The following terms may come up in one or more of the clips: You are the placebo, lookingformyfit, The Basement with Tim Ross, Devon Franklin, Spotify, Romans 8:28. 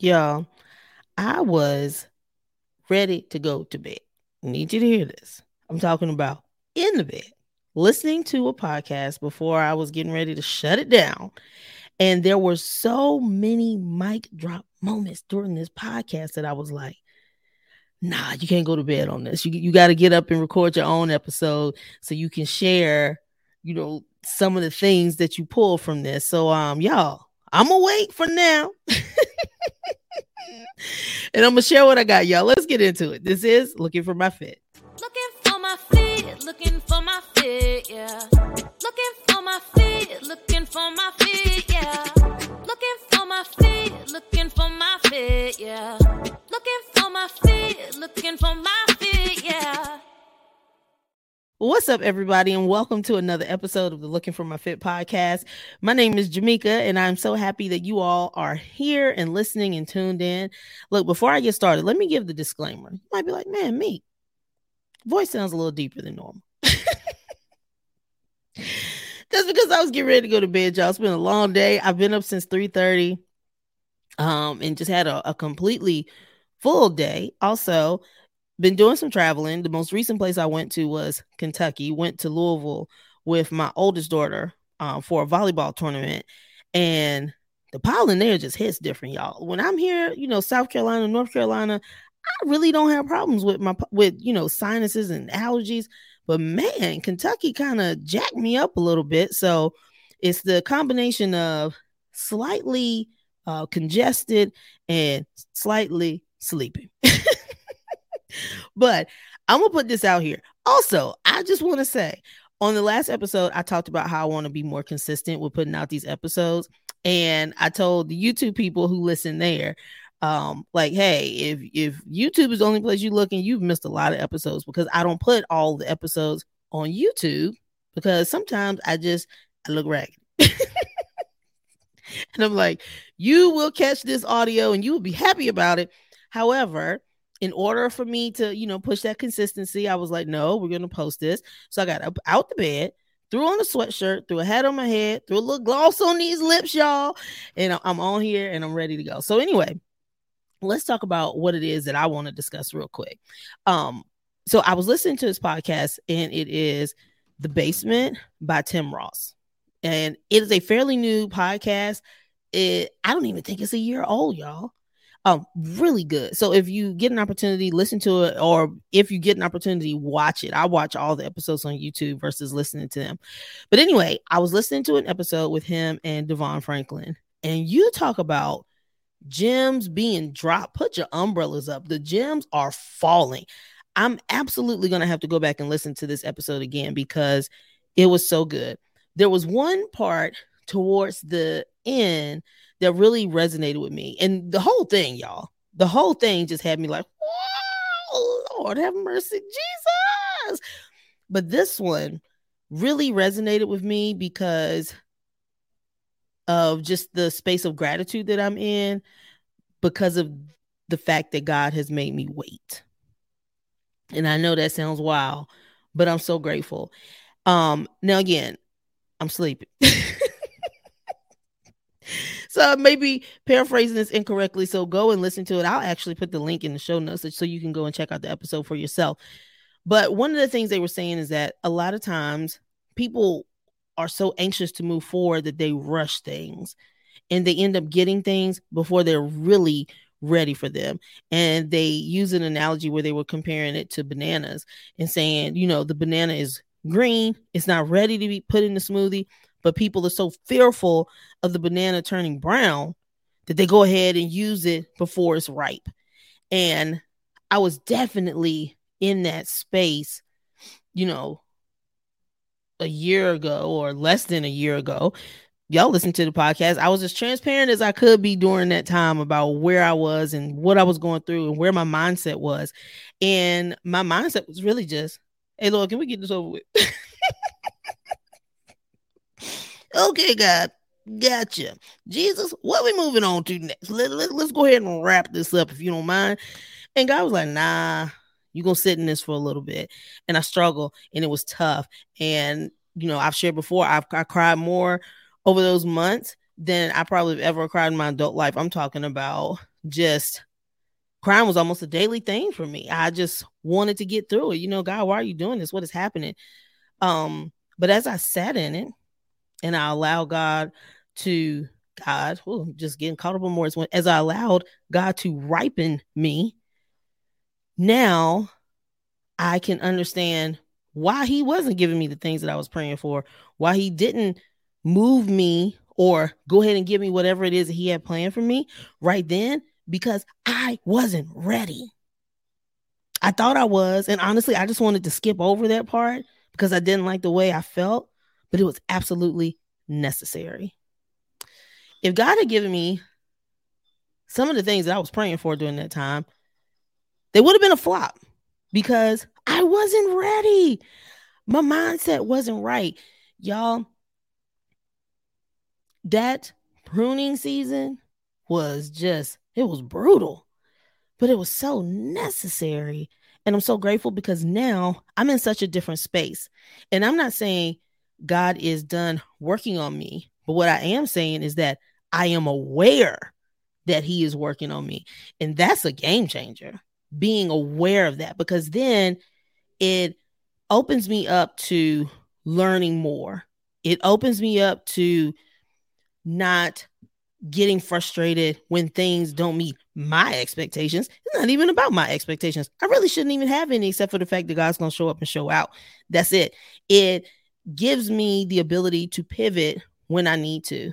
Y'all, I was ready to go to bed. I need you to hear this. I'm talking about in the bed, listening to a podcast before I was getting ready to shut it down. And there were so many mic drop moments during this podcast that I was like, nah, you can't go to bed on this. You got to get up and record your own episode so you can share, you know, some of the things that you pull from this. So, y'all, I'm awake for now. And I'm going to share what I got, y'all. Let's get into it. This is Looking for My Fit. Looking for my fit, yeah. Looking for my fit, looking for my fit, yeah. Looking for my fit, looking for my fit, yeah. Looking for my fit, looking for my fit, yeah. What's up, everybody, and welcome to another episode of the Looking for My Fit podcast. My name is Jamika, and I'm so happy that you all are here and listening and tuned in. Look, before I get started, let me give the disclaimer. You might be like, man, me. Voice sounds a little deeper than normal. Just because I was getting ready to go to bed, y'all. It's been a long day. I've been up since 3:30 and just had a completely full day. Also, been doing some traveling. The most recent place I went to was Kentucky. Went to Louisville with my oldest daughter for a volleyball tournament. And the pollen in there just hits different, y'all. When I'm here, you know, South Carolina, North Carolina, I really don't have problems with sinuses and allergies, but man, Kentucky kind of jacked me up a little bit. So it's the combination of slightly congested and slightly sleepy. But I'm going to put this out here. Also, I just want to say on the last episode, I talked about how I want to be more consistent with putting out these episodes. And I told the YouTube people who listen there, hey, if YouTube is the only place you look, and you've missed a lot of episodes because I don't put all the episodes on YouTube because sometimes I look raggedy. And I'm like, you will catch this audio and you will be happy about it. However, in order for me to, push that consistency, I was like, no, we're going to post this. So I got up out the bed, threw on a sweatshirt, threw a hat on my head, threw a little gloss on these lips, y'all. And I'm on here and I'm ready to go. So anyway, let's talk about what it is that I want to discuss real quick. So I was listening to this podcast, and it is The Basement by Tim Ross. And it is a fairly new podcast. I don't even think it's a year old, y'all. Really good. So if you get an opportunity, listen to it, or if you get an opportunity, watch it. I watch all the episodes on YouTube versus listening to them. But anyway, I was listening to an episode with him and Devon Franklin, and you talk about gems being dropped. Put your umbrellas up. The gems are falling. I'm absolutely going to have to go back and listen to this episode again because it was so good. There was one part towards the end that really resonated with me. And the whole thing, y'all, the whole thing just had me like, whoa, Lord have mercy, Jesus. But this one really resonated with me because of just the space of gratitude that I'm in because of the fact that God has made me wait. And I know that sounds wild, but I'm so grateful. Now, again, I'm sleeping. So maybe paraphrasing this incorrectly. So go and listen to it. I'll actually put the link in the show notes so you can go and check out the episode for yourself. But one of the things they were saying is that a lot of times people are so anxious to move forward that they rush things and they end up getting things before they're really ready for them. And they use an analogy where they were comparing it to bananas and saying, the banana is green. It's not ready to be put in the smoothie, but people are so fearful of the banana turning brown that they go ahead and use it before it's ripe. And I was definitely in that space, a year ago or less than a year ago. Y'all listen to the podcast. I was as transparent as I could be during that time about where I was and what I was going through and where my mindset was. And my mindset was really just, hey, Lord, can we get this over with? Okay, God, gotcha. Jesus, what are we moving on to next? Let's go ahead and wrap this up if you don't mind. And God was like, nah, you're going to sit in this for a little bit. And I struggled, and it was tough. And, I've shared before, I cried more over those months than I probably have ever cried in my adult life. I'm talking about just crime was almost a daily thing for me. I just wanted to get through it. You know, God, why are you doing this? What is happening? But as I sat in it and I allowed God to ripen me, now I can understand why he wasn't giving me the things that I was praying for, why he didn't move me or go ahead and give me whatever it is that he had planned for me right then, because I wasn't ready. I thought I was, and honestly, I just wanted to skip over that part because I didn't like the way I felt, but it was absolutely necessary. If God had given me some of the things that I was praying for during that time, they would have been a flop because I wasn't ready. My mindset wasn't right. Y'all, that pruning season was just, it was brutal, but it was so necessary. And I'm so grateful because now I'm in such a different space. And I'm not saying God is done working on me, but what I am saying is that I am aware that he is working on me. And that's a game changer, being aware of that, because then it opens me up to learning more. It opens me up to not getting frustrated when things don't meet my expectations. It's not even about my expectations. I really shouldn't even have any, except for the fact that God's going to show up and show out. That's it. It gives me the ability to pivot when I need to.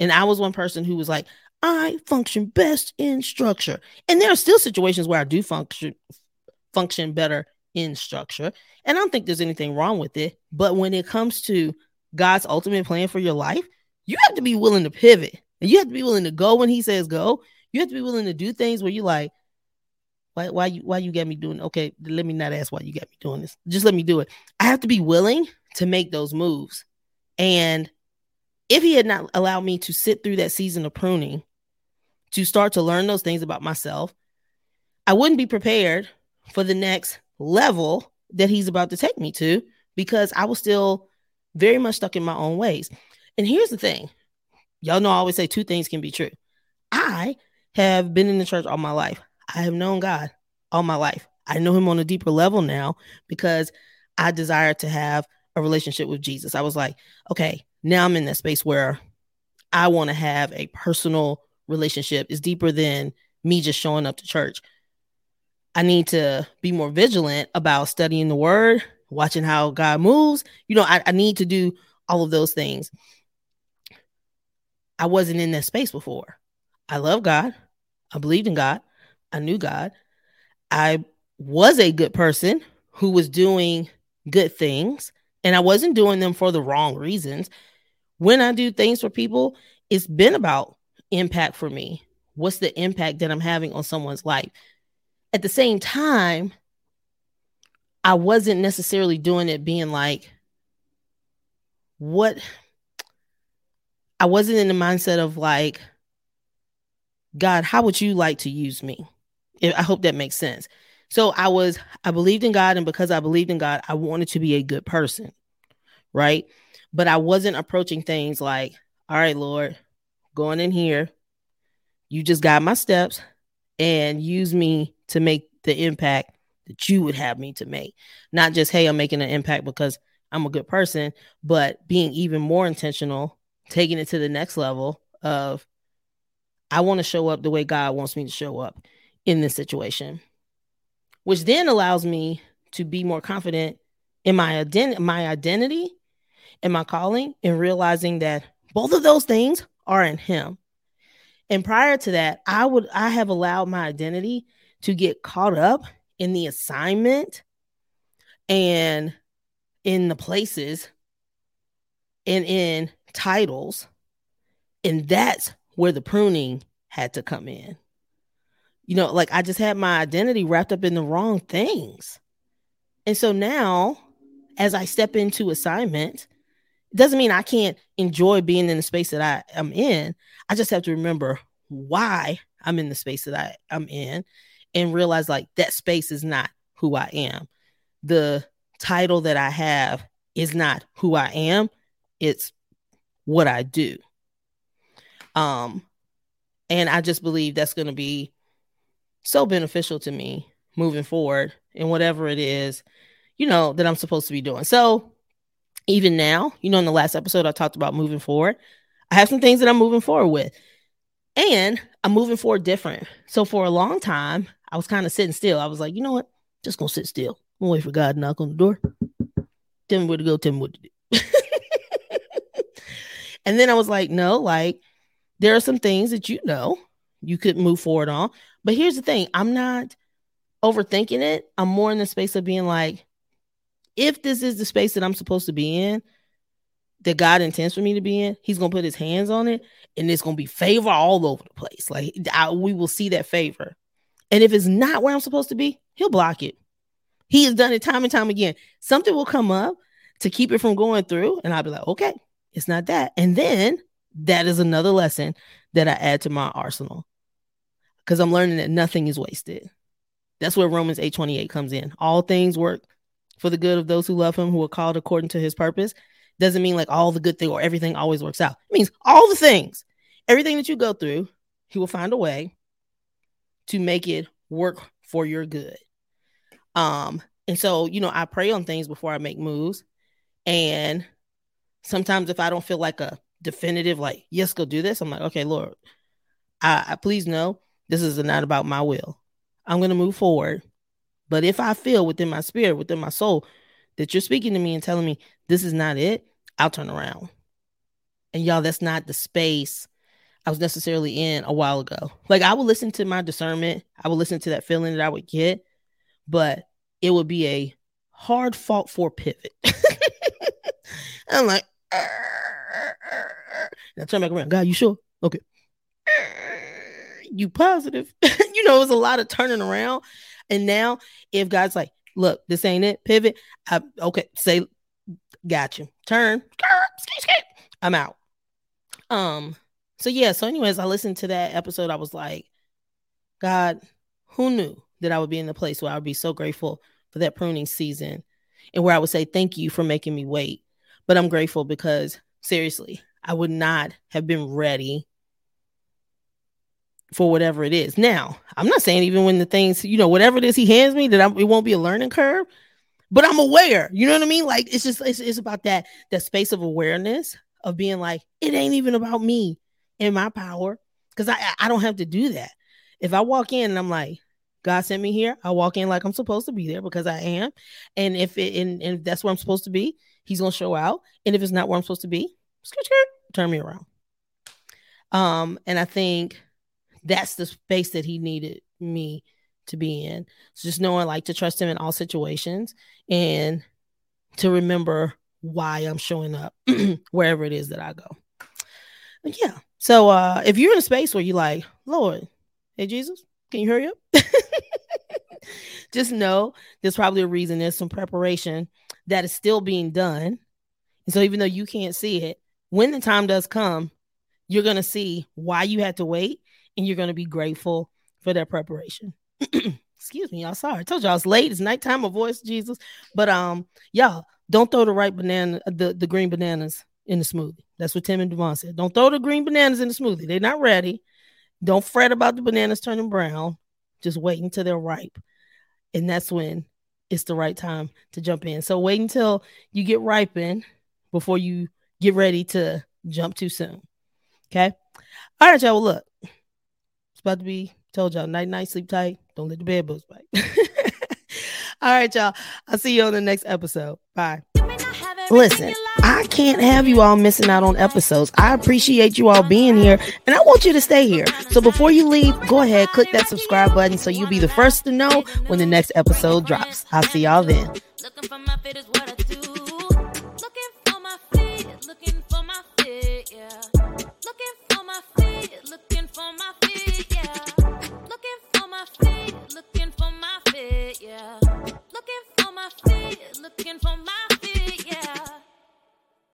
And I was one person who was like, I function best in structure. And there are still situations where I do function better in structure. And I don't think there's anything wrong with it. But when it comes to God's ultimate plan for your life, you have to be willing to pivot. And you have to be willing to go when he says go. You have to be willing to do things where you're like, why you got me doing? Okay, let me not ask why you got me doing this. Just let me do it. I have to be willing to make those moves. And if he had not allowed me to sit through that season of pruning, to start to learn those things about myself, I wouldn't be prepared for the next level that he's about to take me to, because I was still very much stuck in my own ways. And here's the thing. Y'all know I always say two things can be true. I have been in the church all my life. I have known God all my life. I know him on a deeper level now because I desire to have a relationship with Jesus. I was like, okay, now I'm in that space where I want to have a personal relationship. It's deeper than me just showing up to church. I need to be more vigilant about studying the word, watching how God moves. You know, I need to do all of those things. I wasn't in that space before. I love God. I believed in God. I knew God. I was a good person who was doing good things, and I wasn't doing them for the wrong reasons. When I do things for people, it's been about impact for me. What's the impact that I'm having on someone's life? At the same time, I wasn't necessarily doing it being like, I wasn't in the mindset of like, God, how would you like to use me? I hope that makes sense. So I believed in God. And because I believed in God, I wanted to be a good person. Right. But I wasn't approaching things like, all right, Lord, going in here, you just guide my steps and use me to make the impact that you would have me to make. Not just, hey, I'm making an impact because I'm a good person, but being even more intentional, taking it to the next level of, I want to show up the way God wants me to show up in this situation, which then allows me to be more confident in my identity and my calling, and realizing that both of those things are in him. And prior to that, I have allowed my identity to get caught up in the assignment and in the places and in titles. And that's where the pruning had to come in. You know, like I just had my identity wrapped up in the wrong things. And so now as I step into assignment, it doesn't mean I can't enjoy being in the space that I am in. I just have to remember why I'm in the space that I am in, and realize like that space is not who I am. The title that I have is not who I am. It's what I do. And I just believe that's going to be so beneficial to me moving forward in whatever it is, you know, that I'm supposed to be doing. So even now, you know, in the last episode, I talked about moving forward. I have some things that I'm moving forward with, and I'm moving forward different. So for a long time, I was kind of sitting still. I was like, you know what? Just going to sit still. I'm going to wait for God to knock on the door. Tell me where to go. Tell me what to do. And then I was like, no, like there are some things that, you know, you could move forward on. But here's the thing. I'm not overthinking it. I'm more in the space of being like, if this is the space that I'm supposed to be in, that God intends for me to be in, he's going to put his hands on it, and it's going to be favor all over the place. Like we will see that favor. And if it's not where I'm supposed to be, he'll block it. He has done it time and time again. Something will come up to keep it from going through, and I'll be like, okay, it's not that. And then that is another lesson that I add to my arsenal, because I'm learning that nothing is wasted. That's where Romans 8:28 comes in. All things work for the good of those who love him, who are called according to his purpose. Doesn't mean like all the good thing or everything always works out. It means all the things, everything that you go through, he will find a way to make it work for your good. And so, you know, I pray on things before I make moves. And sometimes if I don't feel like a definitive, like, yes, go do this, I'm like, okay, Lord, I please know this is not about my will. I'm going to move forward. But if I feel within my spirit, within my soul, that you're speaking to me and telling me this is not it, I'll turn around. And y'all, that's not the space I was necessarily in a while ago. Like, I would listen to my discernment. I would listen to that feeling that I would get, but it would be a hard fought for pivot. I'm like, and I turn back around. God, you sure? Okay. You positive? You know, it was a lot of turning around. And now if God's like, look, this ain't it, pivot. Okay, say, got you. Turn. I'm out. So yeah. So anyways, I listened to that episode. I was like, God, who knew that I would be in the place where I would be so grateful for that pruning season, and where I would say, thank you for making me wait. But I'm grateful, because seriously, I would not have been ready for whatever it is. Now, I'm not saying even when the things, you know, whatever it is he hands me, that it won't be a learning curve, but I'm aware. You know what I mean? Like, it's just, it's about that space of awareness of being like, it ain't even about me and my power. Cause I don't have to do that. If I walk in and I'm like, God sent me here, I walk in like I'm supposed to be there, because I am. And if that's where I'm supposed to be, he's going to show out. And if it's not where I'm supposed to be, turn me around. And I think that's the space that he needed me to be in. So just knowing, like, to trust him in all situations, and to remember why I'm showing up wherever it is that I go. And yeah. So if you're in a space where you're like, Lord, hey, Jesus, can you hurry up? Just know there's probably a reason. There's some preparation that is still being done. And so even though you can't see it, when the time does come, you're going to see why you had to wait. And you're going to be grateful for that preparation. Excuse me, y'all. Sorry. I told y'all it's late. It's nighttime. My voice, Jesus. But y'all, don't throw the right banana, the green bananas in the smoothie. That's what Tim and Devon said. Don't throw the green bananas in the smoothie. They're not ready. Don't fret about the bananas turning brown. Just wait until they're ripe. And that's when it's the right time to jump in. So wait until you get ripened before you get ready to jump too soon. Okay? All right, y'all. Well, look. About to be told y'all, night, sleep tight. Don't let the bed bugs bite. All right, y'all. I'll see you on the next episode. Bye. Listen, I can't have you all missing out on episodes. I appreciate you all being here, and I want you to stay here. So before you leave, go ahead, click that subscribe button so you'll be the first to know when the next episode drops. I'll see y'all then.